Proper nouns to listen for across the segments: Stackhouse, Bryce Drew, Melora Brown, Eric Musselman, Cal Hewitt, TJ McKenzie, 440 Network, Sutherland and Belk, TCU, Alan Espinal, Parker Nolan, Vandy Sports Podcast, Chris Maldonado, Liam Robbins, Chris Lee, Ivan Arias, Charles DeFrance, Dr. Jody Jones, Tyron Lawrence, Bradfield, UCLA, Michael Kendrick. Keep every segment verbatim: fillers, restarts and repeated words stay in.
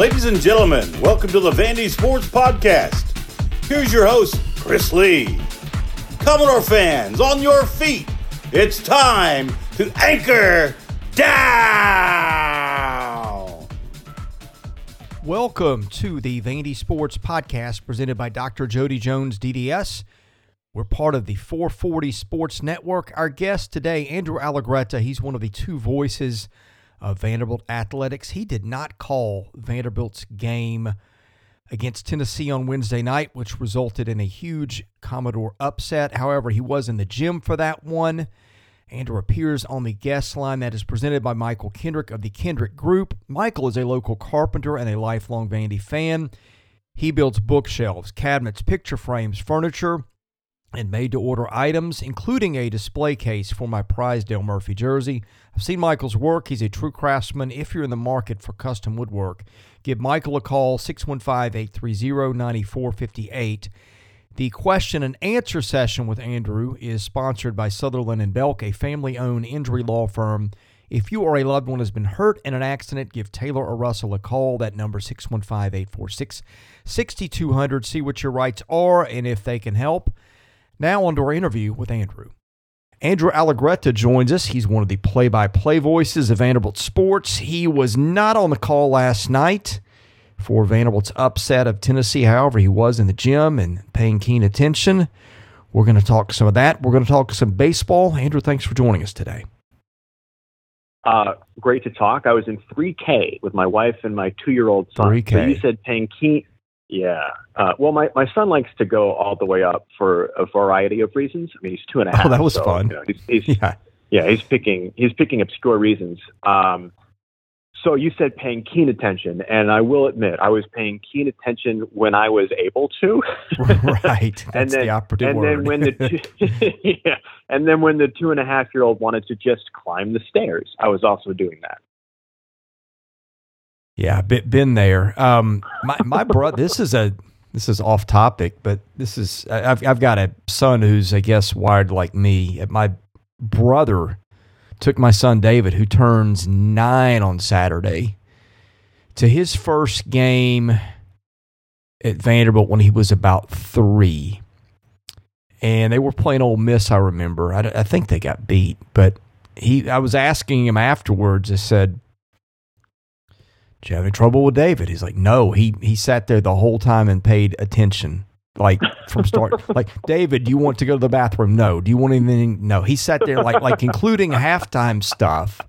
Ladies and gentlemen, welcome to the Vandy Sports Podcast. Here's your host, Chris Lee. Commodore fans, on your feet, it's time to anchor down. Welcome to the Vandy Sports Podcast presented by Doctor Jody Jones, D D S. We're part of the four forty Sports Network. Our guest today, Andrew Allegretta, he's one of the two voices of Vanderbilt Athletics. He did not call Vanderbilt's game against Tennessee on Wednesday night, which resulted in a huge Commodore upset. However, he was in the gym for that one. Andrew appears on the guest line that is presented by Michael Kendrick of the Kendrick Group. Michael is a local carpenter and a lifelong Vandy fan. He builds bookshelves, cabinets, picture frames, furniture, and made-to-order items, including a display case for my prized Dale Murphy jersey. I've seen Michael's work. He's a true craftsman. If you're in the market for custom woodwork, give Michael a call, six one five, eight three zero, nine four five eight. The question and answer session with Andrew is sponsored by Sutherland and Belk, a family-owned injury law firm. If you or a loved one has been hurt in an accident, give Taylor or Russell a call. That number, six one five, eight four six, six two zero zero. See what your rights are and if they can help. Now on to our interview with Andrew. Andrew Allegretta joins us. He's one of the play-by-play voices of Vanderbilt sports. He was not on the call last night for Vanderbilt's upset of Tennessee. However, he was in the gym and paying keen attention. We're going to talk some of that. We're going to talk some baseball. Andrew, thanks for joining us today. Uh, great to talk. I was in three K with my wife and my two-year-old son. three K. So you said paying keen. Yeah. Uh, well, my, my son likes to go all the way up for a variety of reasons. I mean, he's two and a half. Oh, that was so fun. You know, he's, he's, yeah. yeah, he's picking he's picking obscure reasons. Um, so you said paying keen attention, and I will admit I was paying keen attention when I was able to. Right. That's and then, the operative and word. Then when the two, yeah, and then when the two and a half year old wanted to just climb the stairs, I was also doing that. Yeah, been there. Um, my my brother. This is a this is off topic, but this is I've I've got a son who's I guess wired like me. My brother took my son David, who turns nine on Saturday, to his first game at Vanderbilt when he was about three, and they were playing Ole Miss. I remember. I, I think they got beat, but he. I was asking him afterwards. I said, "Did you have any trouble with David?" He's like, "No, he he sat there the whole time and paid attention, like from start. Like, David, do you want to go to the bathroom? No. Do you want anything? No. He sat there like like including halftime stuff."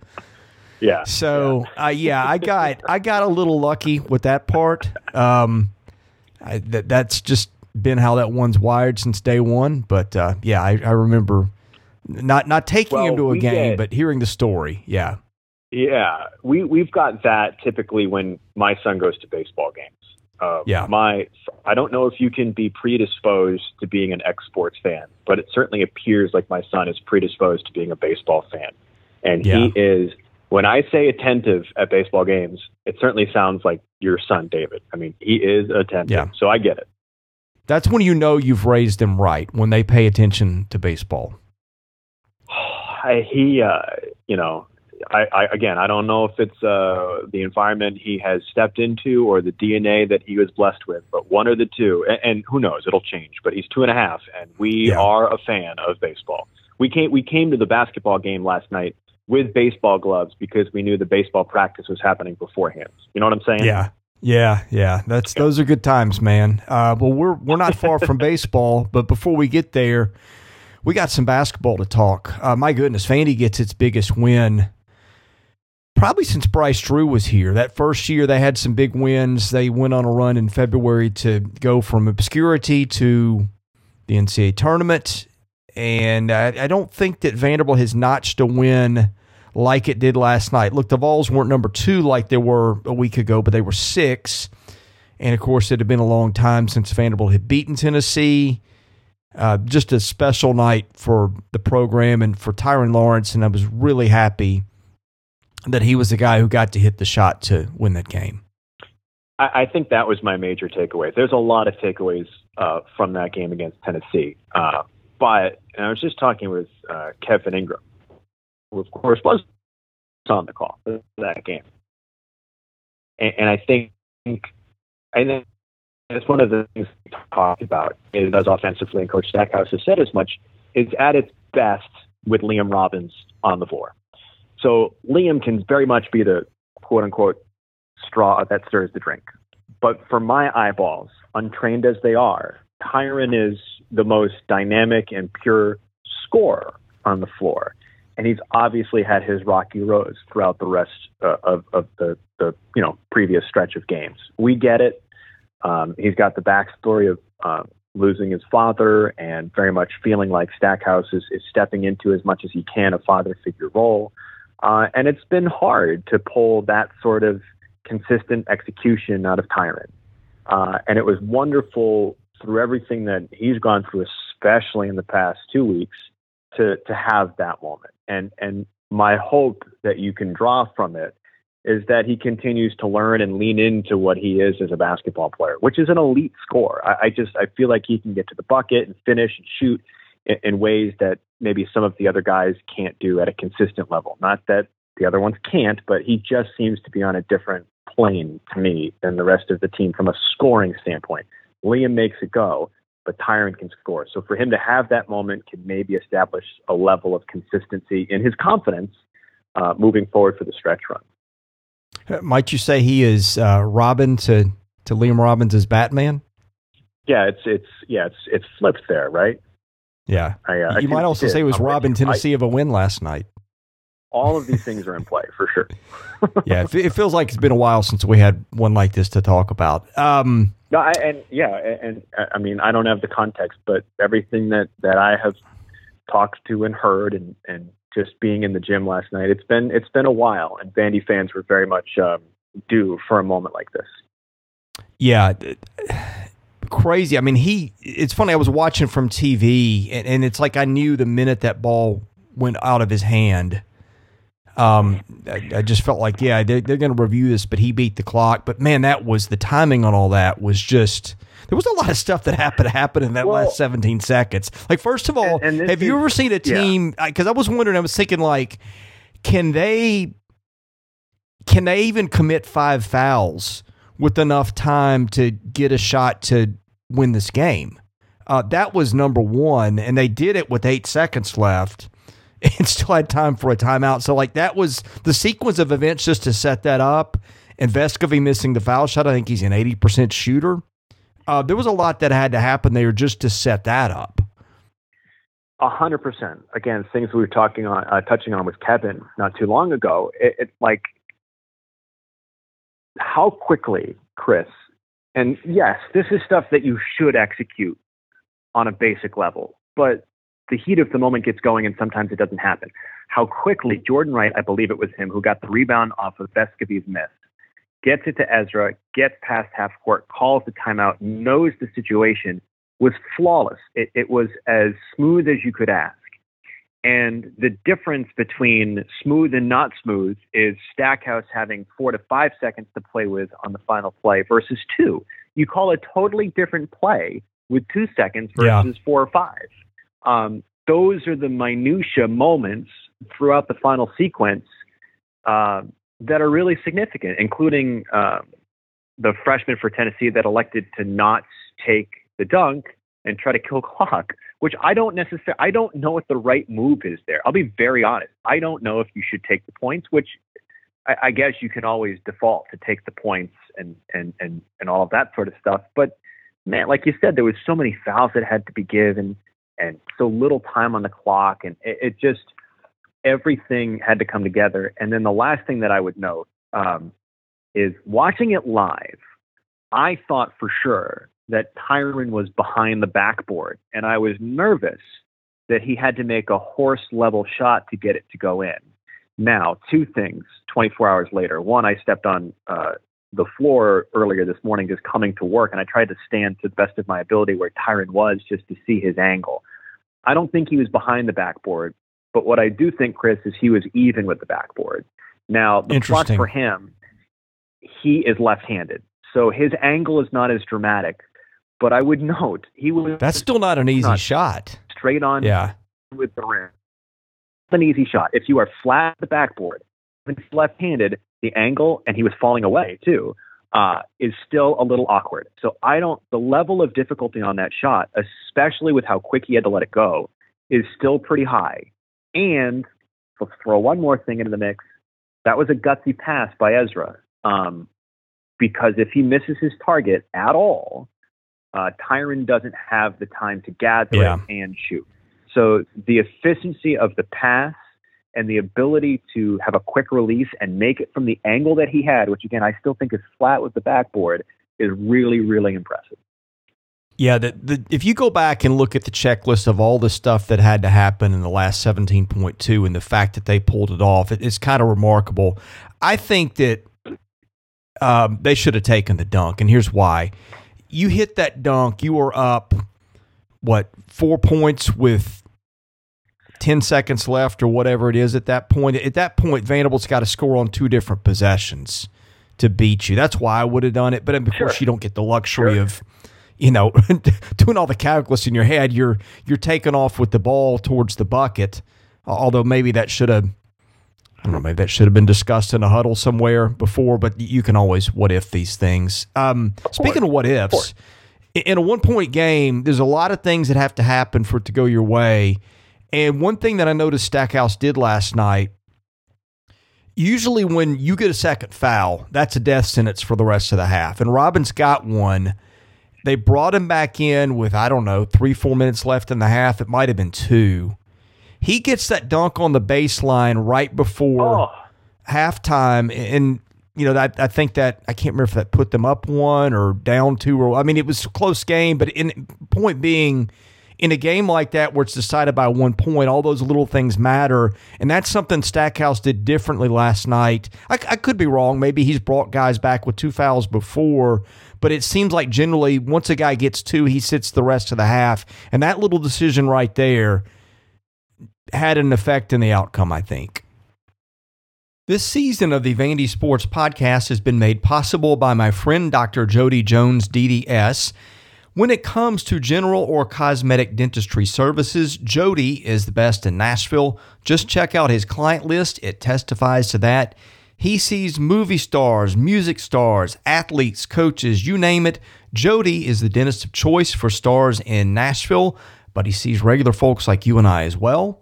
Yeah. So yeah, uh, yeah I got I got a little lucky with that part. Um, I, that that's just been how that one's wired since day one. But uh, yeah, I, I remember not not taking well, him to a game, did. but hearing the story. Yeah. Yeah, we, we've got that typically when my son goes to baseball games. Um, yeah. my I don't know if you can be predisposed to being an ex-sports fan, but it certainly appears like my son is predisposed to being a baseball fan. And yeah. he is, when I say attentive at baseball games, it certainly sounds like your son, David. I mean, he is attentive, yeah. so I get it. That's when you know you've raised them right, when they pay attention to baseball. I, he, uh, you know... I, I, again, I don't know if it's uh, the environment he has stepped into or the D N A that he was blessed with, but one or the two, and, and who knows, it'll change, but he's two and a half, and we yeah. are a fan of baseball. We came, we came to the basketball game last night with baseball gloves because we knew the baseball practice was happening beforehand. You know what I'm saying? Yeah, yeah, yeah. That's yeah. Those are good times, man. Uh, well, we're we're not far from baseball, but before we get there, we got some basketball to talk. Uh, my goodness, Vandy gets its biggest win probably since Bryce Drew was here. That first year, they had some big wins. They went on a run in February to go from obscurity to the N C double A tournament. And I, I don't think that Vanderbilt has notched a win like it did last night. Look, the Vols weren't number two like they were a week ago, but they were six. And, of course, it had been a long time since Vanderbilt had beaten Tennessee. Uh, just a special night for the program and for Tyron Lawrence, and I was really happy that he was the guy who got to hit the shot to win that game. I, I think that was my major takeaway. There's a lot of takeaways uh, from that game against Tennessee. Uh, but and I was just talking with uh, Kevin Ingram, who, of course, was on the call for that game. And, and I think think I think that's one of the things we talked about is us offensively, and Coach Stackhouse has said as much, is at its best with Liam Robbins on the floor. So Liam can very much be the quote unquote straw that stirs the drink. But for my eyeballs, untrained as they are, Tyron is the most dynamic and pure scorer on the floor. And he's obviously had his rocky roads throughout the rest uh, of, of the, the you know previous stretch of games. We get it. Um, he's got the backstory of uh, losing his father and very much feeling like Stackhouse is, is stepping into as much as he can a father figure role. Uh, and it's been hard to pull that sort of consistent execution out of Tyron. Uh, and it was wonderful through everything that he's gone through, especially in the past two weeks, to to have that moment. And and my hope that you can draw from it is that he continues to learn and lean into what he is as a basketball player, which is an elite scorer. I, I just I feel like he can get to the bucket and finish and shoot in, in ways that maybe some of the other guys can't do at a consistent level. Not that the other ones can't, but he just seems to be on a different plane to me than the rest of the team from a scoring standpoint. Liam makes it go, but Tyron can score. So for him to have that moment can maybe establish a level of consistency in his confidence uh, moving forward for the stretch run. Might you say he is uh, Robin to, to Liam Robbins as Batman? Yeah, it's it's yeah, it's it's flipped there, right? Yeah, I, uh, you I might also it say it was I'm Robin Tennessee I, of a win last night. All of these things are in play for sure. yeah, it, it feels like it's been a while since we had one like this to talk about. Um, no, I, and yeah, and, and I mean I don't have the context, but everything that, that I have talked to and heard and and. Just being in the gym last night, it's been it's been a while, and Vandy fans were very much um, due for a moment like this. Yeah, crazy. I mean, he. It's funny. I was watching from T V, and, and it's like I knew the minute that ball went out of his hand. Um, I, I just felt like, yeah, they're, they're going to review this, but he beat the clock. But man, that was the timing on all that was just. There was a lot of stuff that happened happened in that well, last seventeen seconds. Like, first of all, and, and have you is, ever seen a team? Because yeah. I was wondering, I was thinking, like, can they can they even commit five fouls with enough time to get a shot to win this game? Uh, that was number one, and they did it with eight seconds left and still had time for a timeout. So, like, that was the sequence of events just to set that up. And Vescovy missing the foul shot, I think he's an eighty percent shooter. Uh, there was a lot that had to happen there just to set that up. A hundred percent. Again, things we were talking on, uh, touching on with Kevin not too long ago. It's it, like how quickly, Chris. And yes, this is stuff that you should execute on a basic level, but the heat of the moment gets going, and sometimes it doesn't happen. How quickly Jordan Wright, I believe it was him, who got the rebound off of Vescovy's miss. Gets it to Ezra, gets past half court, calls the timeout, knows the situation, was flawless. It, it was as smooth as you could ask. And the difference between smooth and not smooth is Stackhouse having four to five seconds to play with on the final play versus two. You call a totally different play with two seconds versus yeah. four or five. Um, those are the minutia moments throughout the final sequence uh, that are really significant, including uh, the freshman for Tennessee that elected to not take the dunk and try to kill clock, which I don't necessarily, I don't know what the right move is there. I'll be very honest. I don't know if you should take the points, which I, I guess you can always default to take the points and, and, and, and all of that sort of stuff. But man, like you said, there was so many fouls that had to be given and so little time on the clock. And it, it just, everything had to come together. And then the last thing that I would note um, is watching it live. I thought for sure that Tyron was behind the backboard, and I was nervous that he had to make a horse level shot to get it to go in. Now, two things twenty-four hours later. One, I stepped on uh, the floor earlier this morning, just coming to work. And I tried to stand to the best of my ability where Tyron was just to see his angle. I don't think he was behind the backboard. But what I do think, Chris, is he was even with the backboard. Now, the plus for him, he is left-handed. So his angle is not as dramatic. But I would note, he was... That's still not an easy not shot. Straight on yeah. with the rim. It's an easy shot. If you are flat at the backboard, if it's left-handed, the angle, and he was falling away, too, uh, is still a little awkward. So I don't, the level of difficulty on that shot, especially with how quick he had to let it go, is still pretty high. And let's throw one more thing into the mix. That was a gutsy pass by Ezra. Um, because if he misses his target at all, uh, Tyron doesn't have the time to gather yeah. it and shoot. So the efficiency of the pass and the ability to have a quick release and make it from the angle that he had, which again, I still think is flat with the backboard, is really, really impressive. Yeah, the, the, if you go back and look at the checklist of all the stuff that had to happen in the last seventeen point two and the fact that they pulled it off, it, it's kind of remarkable. I think that um, they should have taken the dunk, and here's why. You hit that dunk, you are up, what, four points with ten seconds left or whatever it is at that point. At that point, Vanderbilt's got to score on two different possessions to beat you. That's why I would have done it, but of course sure. you don't get the luxury sure. of – you know, doing all the calculus in your head, you're you're taking off with the ball towards the bucket. Although maybe that should have, I don't know, maybe that should have been discussed in a huddle somewhere before. But you can always what if these things. Um, of speaking of what ifs, of in a one point game, there's a lot of things that have to happen for it to go your way. And one thing that I noticed Stackhouse did last night. Usually, when you get a second foul, that's a death sentence for the rest of the half. And Robbins got one. They brought him back in with, I don't know, three, four minutes left in the half. It might have been two. He gets that dunk on the baseline right before oh. halftime. And, you know, I, I think that, I can't remember if that put them up one or down two. Or I mean, it was a close game. But in point being, in a game like that where it's decided by one point, all those little things matter. And that's something Stackhouse did differently last night. I, I could be wrong. Maybe he's brought guys back with two fouls before. But it seems like generally once a guy gets two, he sits the rest of the half. And that little decision right there had an effect in the outcome, I think. This season of the Vandy Sports Podcast has been made possible by my friend Doctor Jody Jones, D D S. When it comes to general or cosmetic dentistry services, Jody is the best in Nashville. Just check out his client list. It testifies to that. He sees movie stars, music stars, athletes, coaches, you name it. Jody is the dentist of choice for stars in Nashville, but he sees regular folks like you and I as well.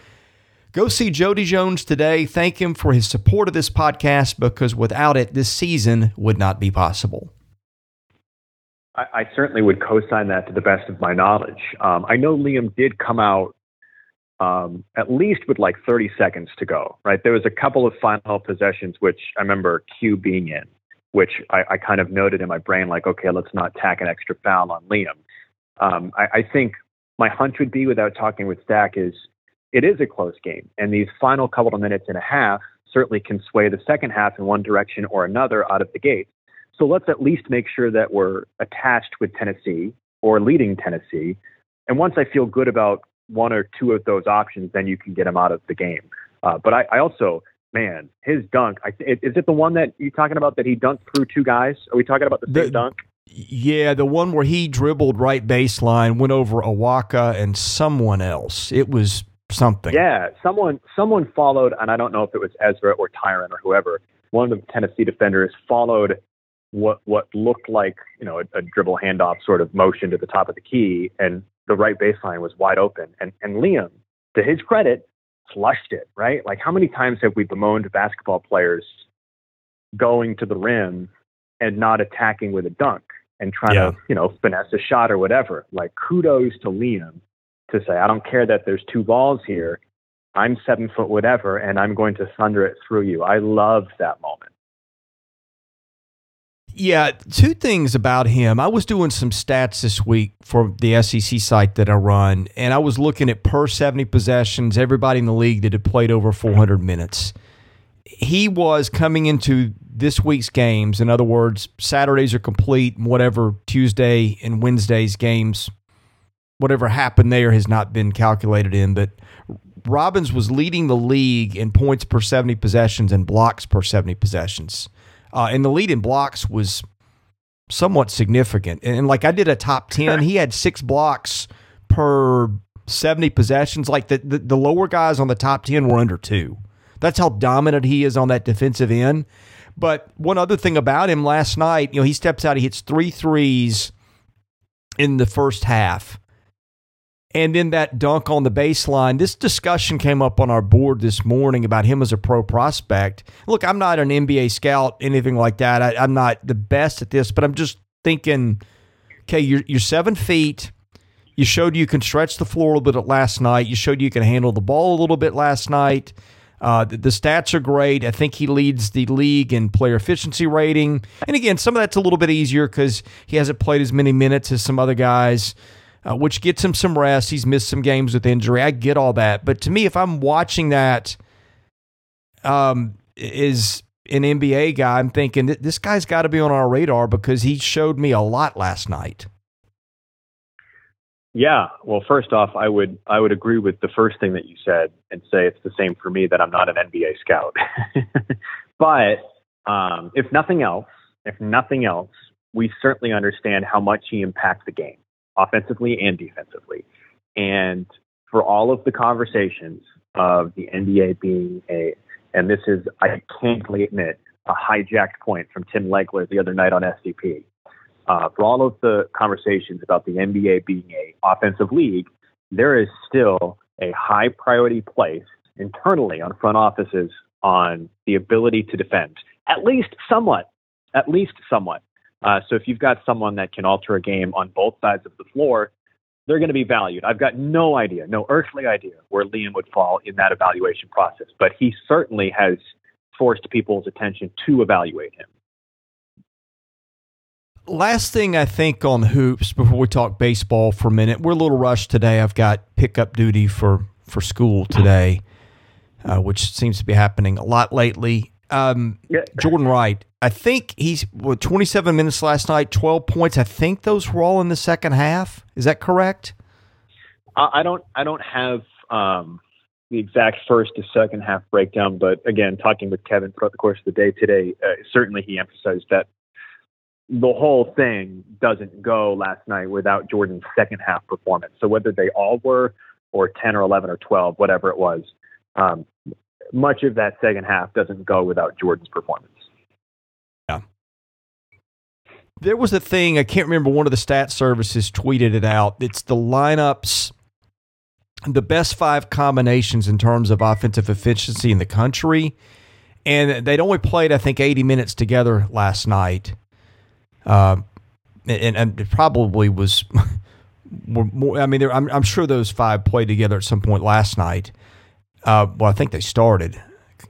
Go see Jody Jones today. Thank him for his support of this podcast because without it, this season would not be possible. I, I certainly would co-sign that to the best of my knowledge. Um, I know Liam did come out um, at least with like thirty seconds to go, right? There was a couple of final possessions, which I remember Q being in, which I, I kind of noted in my brain, like, okay, let's not tack an extra foul on Liam. Um, I, I think my hunch would be, without talking with Stack, is it is a close game, and these final couple of minutes and a half certainly can sway the second half in one direction or another out of the gate. So let's at least make sure that we're attached with Tennessee or leading Tennessee. And once I feel good about one or two of those options, then you can get them out of the game. Uh, but I, I also, man, his dunk, I, is it the one that you're talking about that he dunked through two guys? Are we talking about the same the, dunk? Yeah, the one where he dribbled right baseline, went over Awaka and someone else. It was something. Yeah, someone someone followed, and I don't know if it was Ezra or Tyron or whoever. One of the Tennessee defenders followed what what looked like, you know, a, a dribble handoff sort of motion to the top of the key, and the right baseline was wide open. And and Liam, to his credit, flushed it, right? Like, how many times have we bemoaned basketball players going to the rim and not attacking with a dunk and trying yeah. to, you know, finesse a shot or whatever? Like, kudos to Liam to say, I don't care that there's two balls here. I'm seven foot whatever, and I'm going to thunder it through you. I love that moment. Yeah, two things about him. I was doing some stats this week for the S E C site that I run, and I was looking at per seventy possessions, everybody in the league that had played over four hundred minutes. he was coming into this week's games. In other words, Saturdays are complete, whatever Tuesday and Wednesday's games, whatever happened there has not been calculated in. But Robbins was leading the league in points per seventy possessions and blocks per seventy possessions. Uh, and the lead in blocks was somewhat significant. And, and like I did a top ten, he had six blocks per seventy possessions. Like the, the, the lower guys on the top ten were under two. That's how dominant he is on that defensive end. But one other thing about him last night, you know, he steps out, he hits three threes in the first half. And then that dunk on the baseline, this discussion came up on our board this morning about him as a pro prospect. Look, I'm not an N B A scout, anything like that. I, I'm not the best at this, but I'm just thinking, okay, you're, you're seven feet. You showed you can stretch the floor a little bit last night. You showed you can handle the ball a little bit last night. Uh, the, the stats are great. I think he leads the league in player efficiency rating. And again, some of that's a little bit easier because he hasn't played as many minutes as some other guys. Uh, which gets him some rest. He's missed some games with injury. I get all that. But to me, if I'm watching that um, as an N B A guy, I'm thinking this guy's got to be on our radar because he showed me a lot last night. Yeah. Well, first off, I would I would agree with the first thing that you said and say it's the same for me that I'm not an N B A scout. But um, if nothing else, if nothing else, we certainly understand how much he impacts the game, offensively and defensively. And for all of the conversations of the N B A being a, and this is, I can't admit, a hijacked point from Tim Legler the other night on S C P. Uh, for all of the conversations about the N B A being a offensive league, there is still a high priority place internally on front offices on the ability to defend, at least somewhat, at least somewhat. Uh, so if you've got someone that can alter a game on both sides of the floor, they're going to be valued. I've got no idea, no earthly idea where Liam would fall in that evaluation process, but he certainly has forced people's attention to evaluate him. Last thing I think on hoops before we talk baseball for a minute, we're a little rushed today. I've got pickup duty for, for school today, uh, which seems to be happening a lot lately. Um, yeah. Jordan Wright, I think he's well, twenty-seven minutes last night, twelve points. I think those were all in the second half. Is that correct? Uh, I don't. I don't have um, the exact first to second half breakdown, but again, talking with Kevin throughout the course of the day today, uh, certainly he emphasized that the whole thing doesn't go last night without Jordan's second half performance. So whether they all were, or ten or eleven or twelve, whatever it was, um, much of that second half doesn't go without Jordan's performance. There was a thing, I can't remember, one of the stat services tweeted it out. It's the lineups, the best five combinations in terms of offensive efficiency in the country. And they'd only played, I think, eighty minutes together last night. Uh, and, and it probably was more, I mean, there, I'm, I'm sure those five played together at some point last night. Uh, well, I think they started.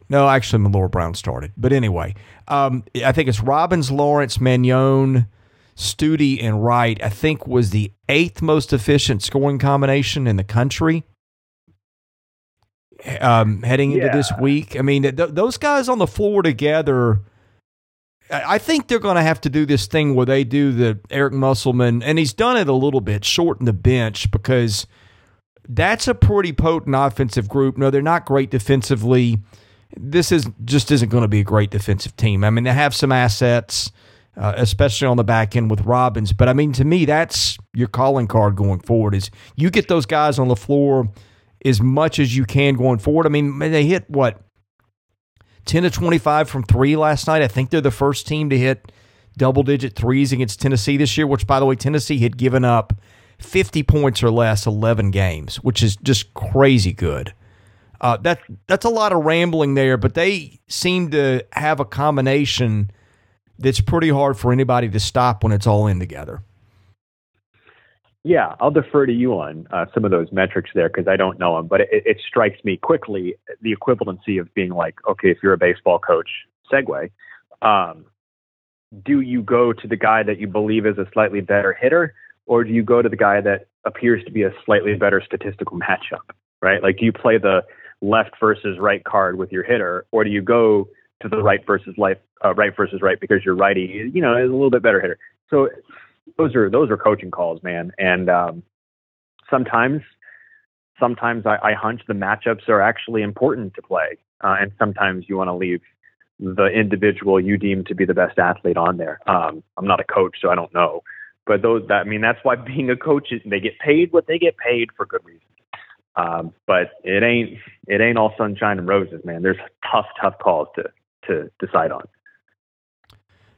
No, actually, Melora Brown started. But anyway, um, I think it's Robbins, Lawrence, Mignon, Studi, and Wright, I think, was the eighth most efficient scoring combination in the country um, heading into yeah. this week. I mean, th- those guys on the floor together, I, I think they're going to have to do this thing where they do the Eric Musselman, and he's done it a little bit, shorten the bench, because that's a pretty potent offensive group. No, they're not great defensively. This is just isn't going to be a great defensive team. I mean, they have some assets, uh, especially on the back end with Robbins. But, I mean, to me, that's your calling card going forward is you get those guys on the floor as much as you can going forward. I mean, they hit, what, ten to twenty-five from three last night. I think they're the first team to hit double-digit threes against Tennessee this year, which, by the way, Tennessee had given up fifty points or less eleven games, which is just crazy good. Uh, that that's a lot of rambling there, but they seem to have a combination that's pretty hard for anybody to stop when it's all in together. Yeah, I'll defer to you on uh, some of those metrics there because I don't know them, but it, it strikes me quickly the equivalency of being like, okay, if you're a baseball coach, segue, um, do you go to the guy that you believe is a slightly better hitter, or do you go to the guy that appears to be a slightly better statistical matchup, right? Like, do you play the left versus right card with your hitter, or do you go to the right versus life, uh, right versus right because your righty, you know, is a little bit better hitter. So those are those are coaching calls, man. And um, sometimes, sometimes I, I hunch the matchups are actually important to play, uh, and sometimes you want to leave the individual you deem to be the best athlete on there. Um, I'm not a coach, so I don't know. But those, that, I mean, that's why being a coach is they get paid what they get paid for good reason. Um, but it ain't it ain't all sunshine and roses, man. There's tough, tough calls to to decide on.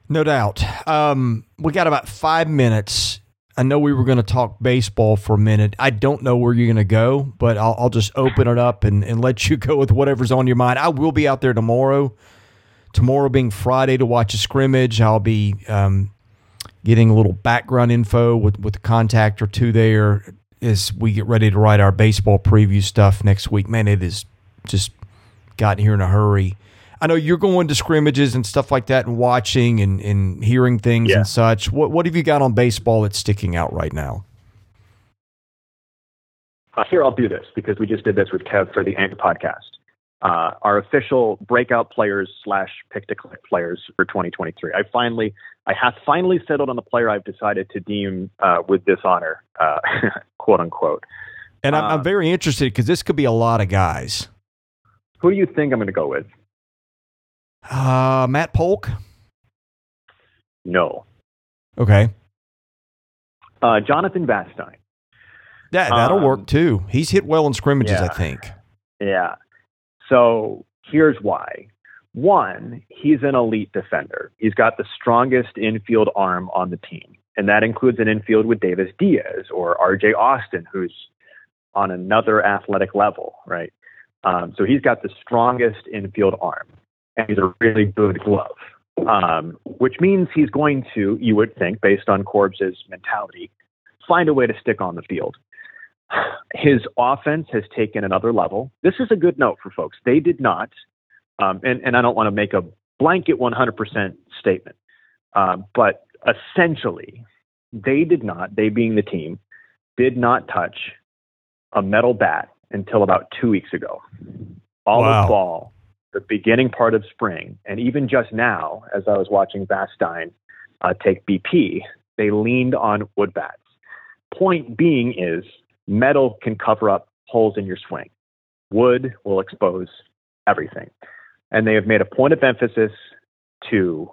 No doubt. Um, we got about five minutes. I know we were going to talk baseball for a minute. I don't know where you're going to go, but I'll, I'll just open it up and, and let you go with whatever's on your mind. I will be out there tomorrow. Tomorrow being Friday to watch a scrimmage, I'll be um, getting a little background info with, with a contact or two there as we get ready to write our baseball preview stuff next week. Man, it is just gotten here in a hurry. I know you're going to scrimmages and stuff like that and watching and, and hearing things yeah. and such. What what have you got on baseball that's sticking out right now? Uh, here, I'll do this because we just did this with Kev for the Anchor Podcast. Uh, our official breakout players slash pick-to-click players for twenty twenty-three. I finally, I have finally settled on the player I've decided to deem uh, with dishonor, uh, quote unquote. And I'm, um, I'm very interested because this could be a lot of guys. Who do you think I'm going to go with? Uh, Matt Polk? No. Okay. Uh, Jonathan Vastine. That, that'll um, work too. He's hit well in scrimmages, yeah. I think. Yeah. So here's why. One, he's an elite defender. He's got the strongest infield arm on the team, and that includes an infield with Davis Diaz or R J Austin, who's on another athletic level, right? Um, so he's got the strongest infield arm, and he's a really good glove, um, which means he's going to, you would think, based on Corbs' mentality, find a way to stick on the field. His offense has taken another level. This is a good note for folks. They did not, um, and, and I don't want to make a blanket one hundred percent statement, uh, but essentially they did not, they being the team, did not touch a metal bat until about two weeks ago. All wow. of fall, the beginning part of spring, and even just now, as I was watching Vastine uh, take B P, they leaned on wood bats. Point being is, metal can cover up holes in your swing. Wood will expose everything. And they have made a point of emphasis to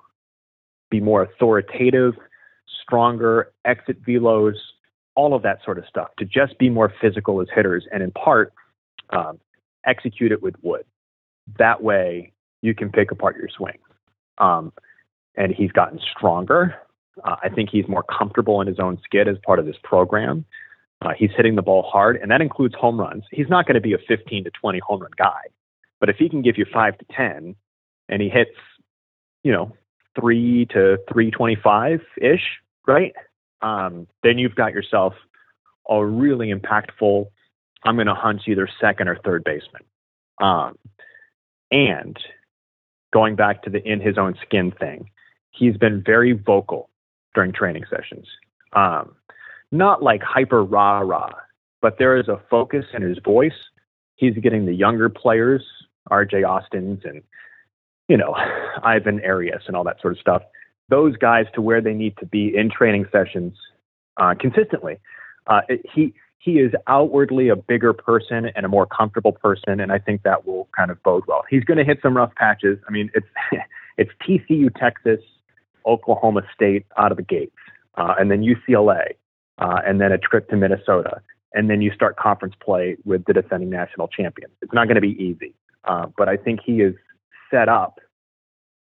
be more authoritative, stronger, exit velos, all of that sort of stuff, to just be more physical as hitters and in part um, execute it with wood. That way you can pick apart your swing. Um, and he's gotten stronger. Uh, I think he's more comfortable in his own skid as part of this program. Uh, he's hitting the ball hard, and that includes home runs. He's not going to be a fifteen to twenty home run guy, but if he can give you five to ten and he hits, you know, three to three twenty-five ish, right? Um, then you've got yourself a really impactful, I'm going to hunch either second or third baseman. Um, and going back to the in his own skin thing, he's been very vocal during training sessions. Um, Not like hyper rah-rah, but there is a focus in his voice. He's getting the younger players, R J Austins and, you know, Ivan Arias and all that sort of stuff, those guys to where they need to be in training sessions uh, consistently. Uh, it, he he is outwardly a bigger person and a more comfortable person, and I think that will kind of bode well. He's going to hit some rough patches. I mean, it's it's T C U, Texas, Oklahoma State out of the gates, uh, and then U C L A. Uh, and then a trip to Minnesota, and then you start conference play with the defending national champions. It's not going to be easy, uh, but I think he is set up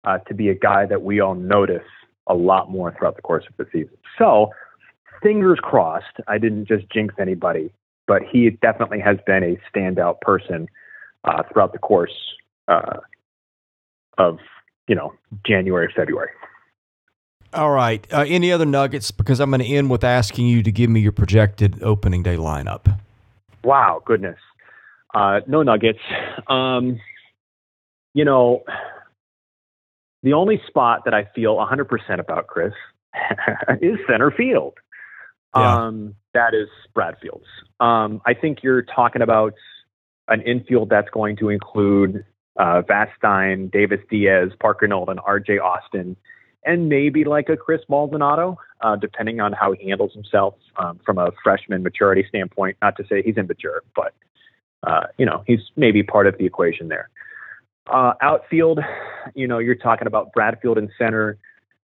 uh, to be a guy that we all notice a lot more throughout the course of the season. So, fingers crossed, I didn't just jinx anybody, but he definitely has been a standout person uh, throughout the course uh, of, you know, January, February. All right. Uh, any other nuggets? Because I'm going to end with asking you to give me your projected opening day lineup. Wow, goodness. Uh, no nuggets. Um, you know, the only spot that I feel one hundred percent about, Chris, is center field. Yeah. Um, that is Bradfield's. Um, I think you're talking about an infield that's going to include uh, Vastine, Davis Diaz, Parker Nolan, R J Austin, and maybe like a Chris Maldonado, uh, depending on how he handles himself um, from a freshman maturity standpoint. Not to say he's immature, but, uh, you know, he's maybe part of the equation there. Uh, outfield, you know, you're talking about Bradfield in center,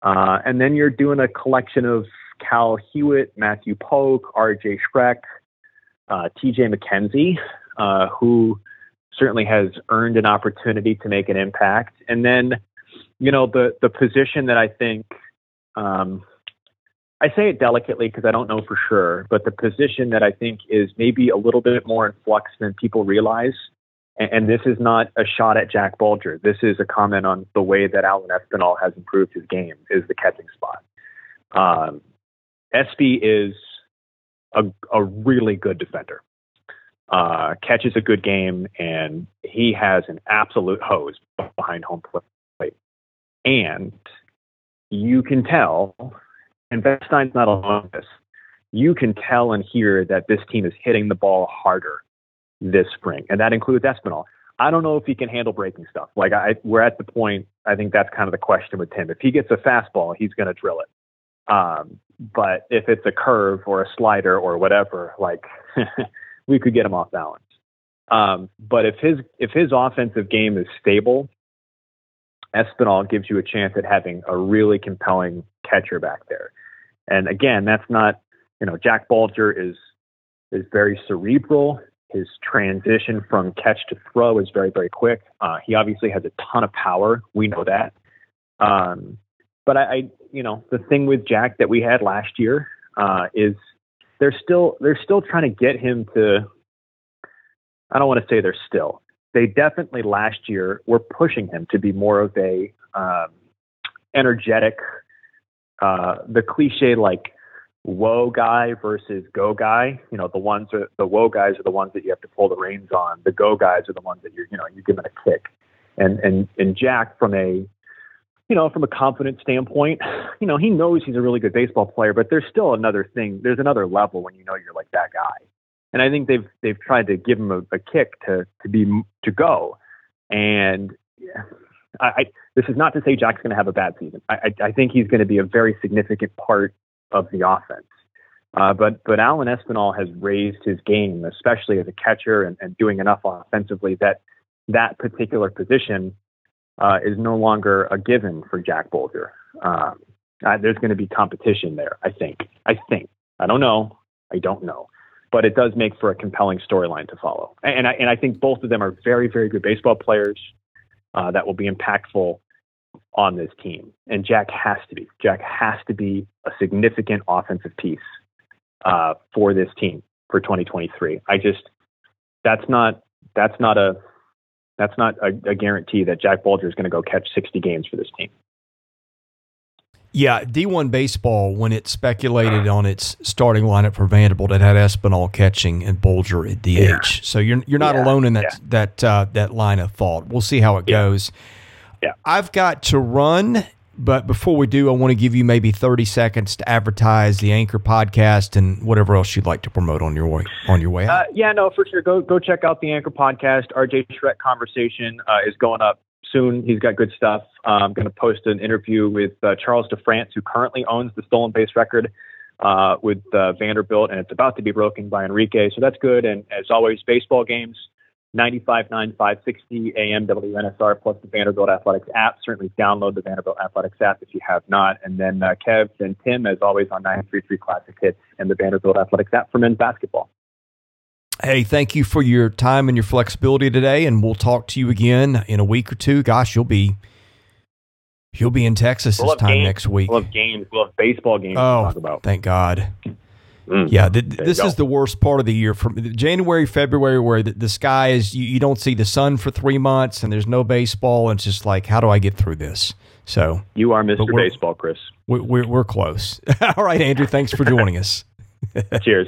uh, and then you're doing a collection of Cal Hewitt, Matthew Polk, R J Schreck, uh, T J McKenzie, uh, who certainly has earned an opportunity to make an impact. And then, you know, the, the position that I think, um, I say it delicately because I don't know for sure, but the position that I think is maybe a little bit more in flux than people realize, and, and this is not a shot at Jack Bulger, this is a comment on the way that Alan Espinal has improved his game, is the catching spot. Um, Espy is a, a really good defender, uh, catches a good game, and he has an absolute hose behind home plate. And you can tell, and Vestine's not alone in this, you can tell and hear that this team is hitting the ball harder this spring. And that includes Espinal. I don't know if he can handle breaking stuff. Like, I, we're at the point, I think that's kind of the question with him. If he gets a fastball, he's going to drill it. Um, but if it's a curve or a slider or whatever, like, we could get him off balance. Um, but if his if his offensive game is stable, Espinal gives you a chance at having a really compelling catcher back there. And again, that's not, you know, Jack Bulger is, is very cerebral. His transition from catch to throw is very, very quick. Uh, he obviously has a ton of power. We know that. Um, but I, I, you know, the thing with Jack that we had last year uh, is they're still, they're still trying to get him to, I don't want to say they're still, they definitely last year were pushing him to be more of a um, energetic, uh, the cliche like whoa guy versus go guy. You know, the ones are, the whoa guys are the ones that you have to pull the reins on. The go guys are the ones that you're, you know, you give them a kick. And and and Jack, from a, you know, from a confidence standpoint, you know, he knows he's a really good baseball player, but there's still another thing. There's another level when you know you're like that guy. And I think they've they've tried to give him a, a kick to to be to go, and I, I, this is not to say Jack's going to have a bad season. I, I, I think he's going to be a very significant part of the offense. Uh, but but Alan Espinal has raised his game, especially as a catcher, and, and doing enough offensively that that particular position uh, is no longer a given for Jack Bulger. Um, uh, there's going to be competition there. I think. I think. I don't know. I don't know. But it does make for a compelling storyline to follow. And I, and I think both of them are very, very good baseball players uh, that will be impactful on this team. And Jack has to be. Jack has to be a significant offensive piece uh, for this team for twenty twenty-three. I just, that's not, that's not a, that's not a, a guarantee that Jack Bulger is going to go catch sixty games for this team. Yeah, D one baseball, when it speculated on its starting lineup for Vanderbilt, it had Espinal catching and Bulger at D H. Yeah. So you're you're not yeah. alone in that yeah. that uh, that line of thought. We'll see how it yeah. goes. Yeah, I've got to run, but before we do, I want to give you maybe thirty seconds to advertise the Anchor podcast and whatever else you'd like to promote on your way on your way out. Uh, yeah, no, for sure. Go go check out the Anchor podcast. R J Schreck conversation uh, is going up soon. He's got good stuff. Uh, I'm going to post an interview with uh, Charles DeFrance, who currently owns the stolen base record uh, with uh, Vanderbilt, and it's about to be broken by Enrique. So that's good. And as always, baseball games, ninety-five point nine, five sixty A M W N S R, plus the Vanderbilt Athletics app. Certainly download the Vanderbilt Athletics app if you have not. And then uh, Kev and Tim, as always, on nine three three Classic Hits and the Vanderbilt Athletics app for men's basketball. Hey, thank you for your time and your flexibility today, and we'll talk to you again in a week or two. Gosh, you'll be you'll be in Texas we'll this time games. next week. We'll have games. We'll have baseball games oh, to talk about. Thank God. Mm, yeah, th- this is the worst part of the year. From January, February, where the, the sky is, you, you don't see the sun for three months, and there's no baseball, and it's just like, how do I get through this? So you are Mister Baseball, Chris. We're, we're, we're close. All right, Andrew, thanks for joining us. Cheers.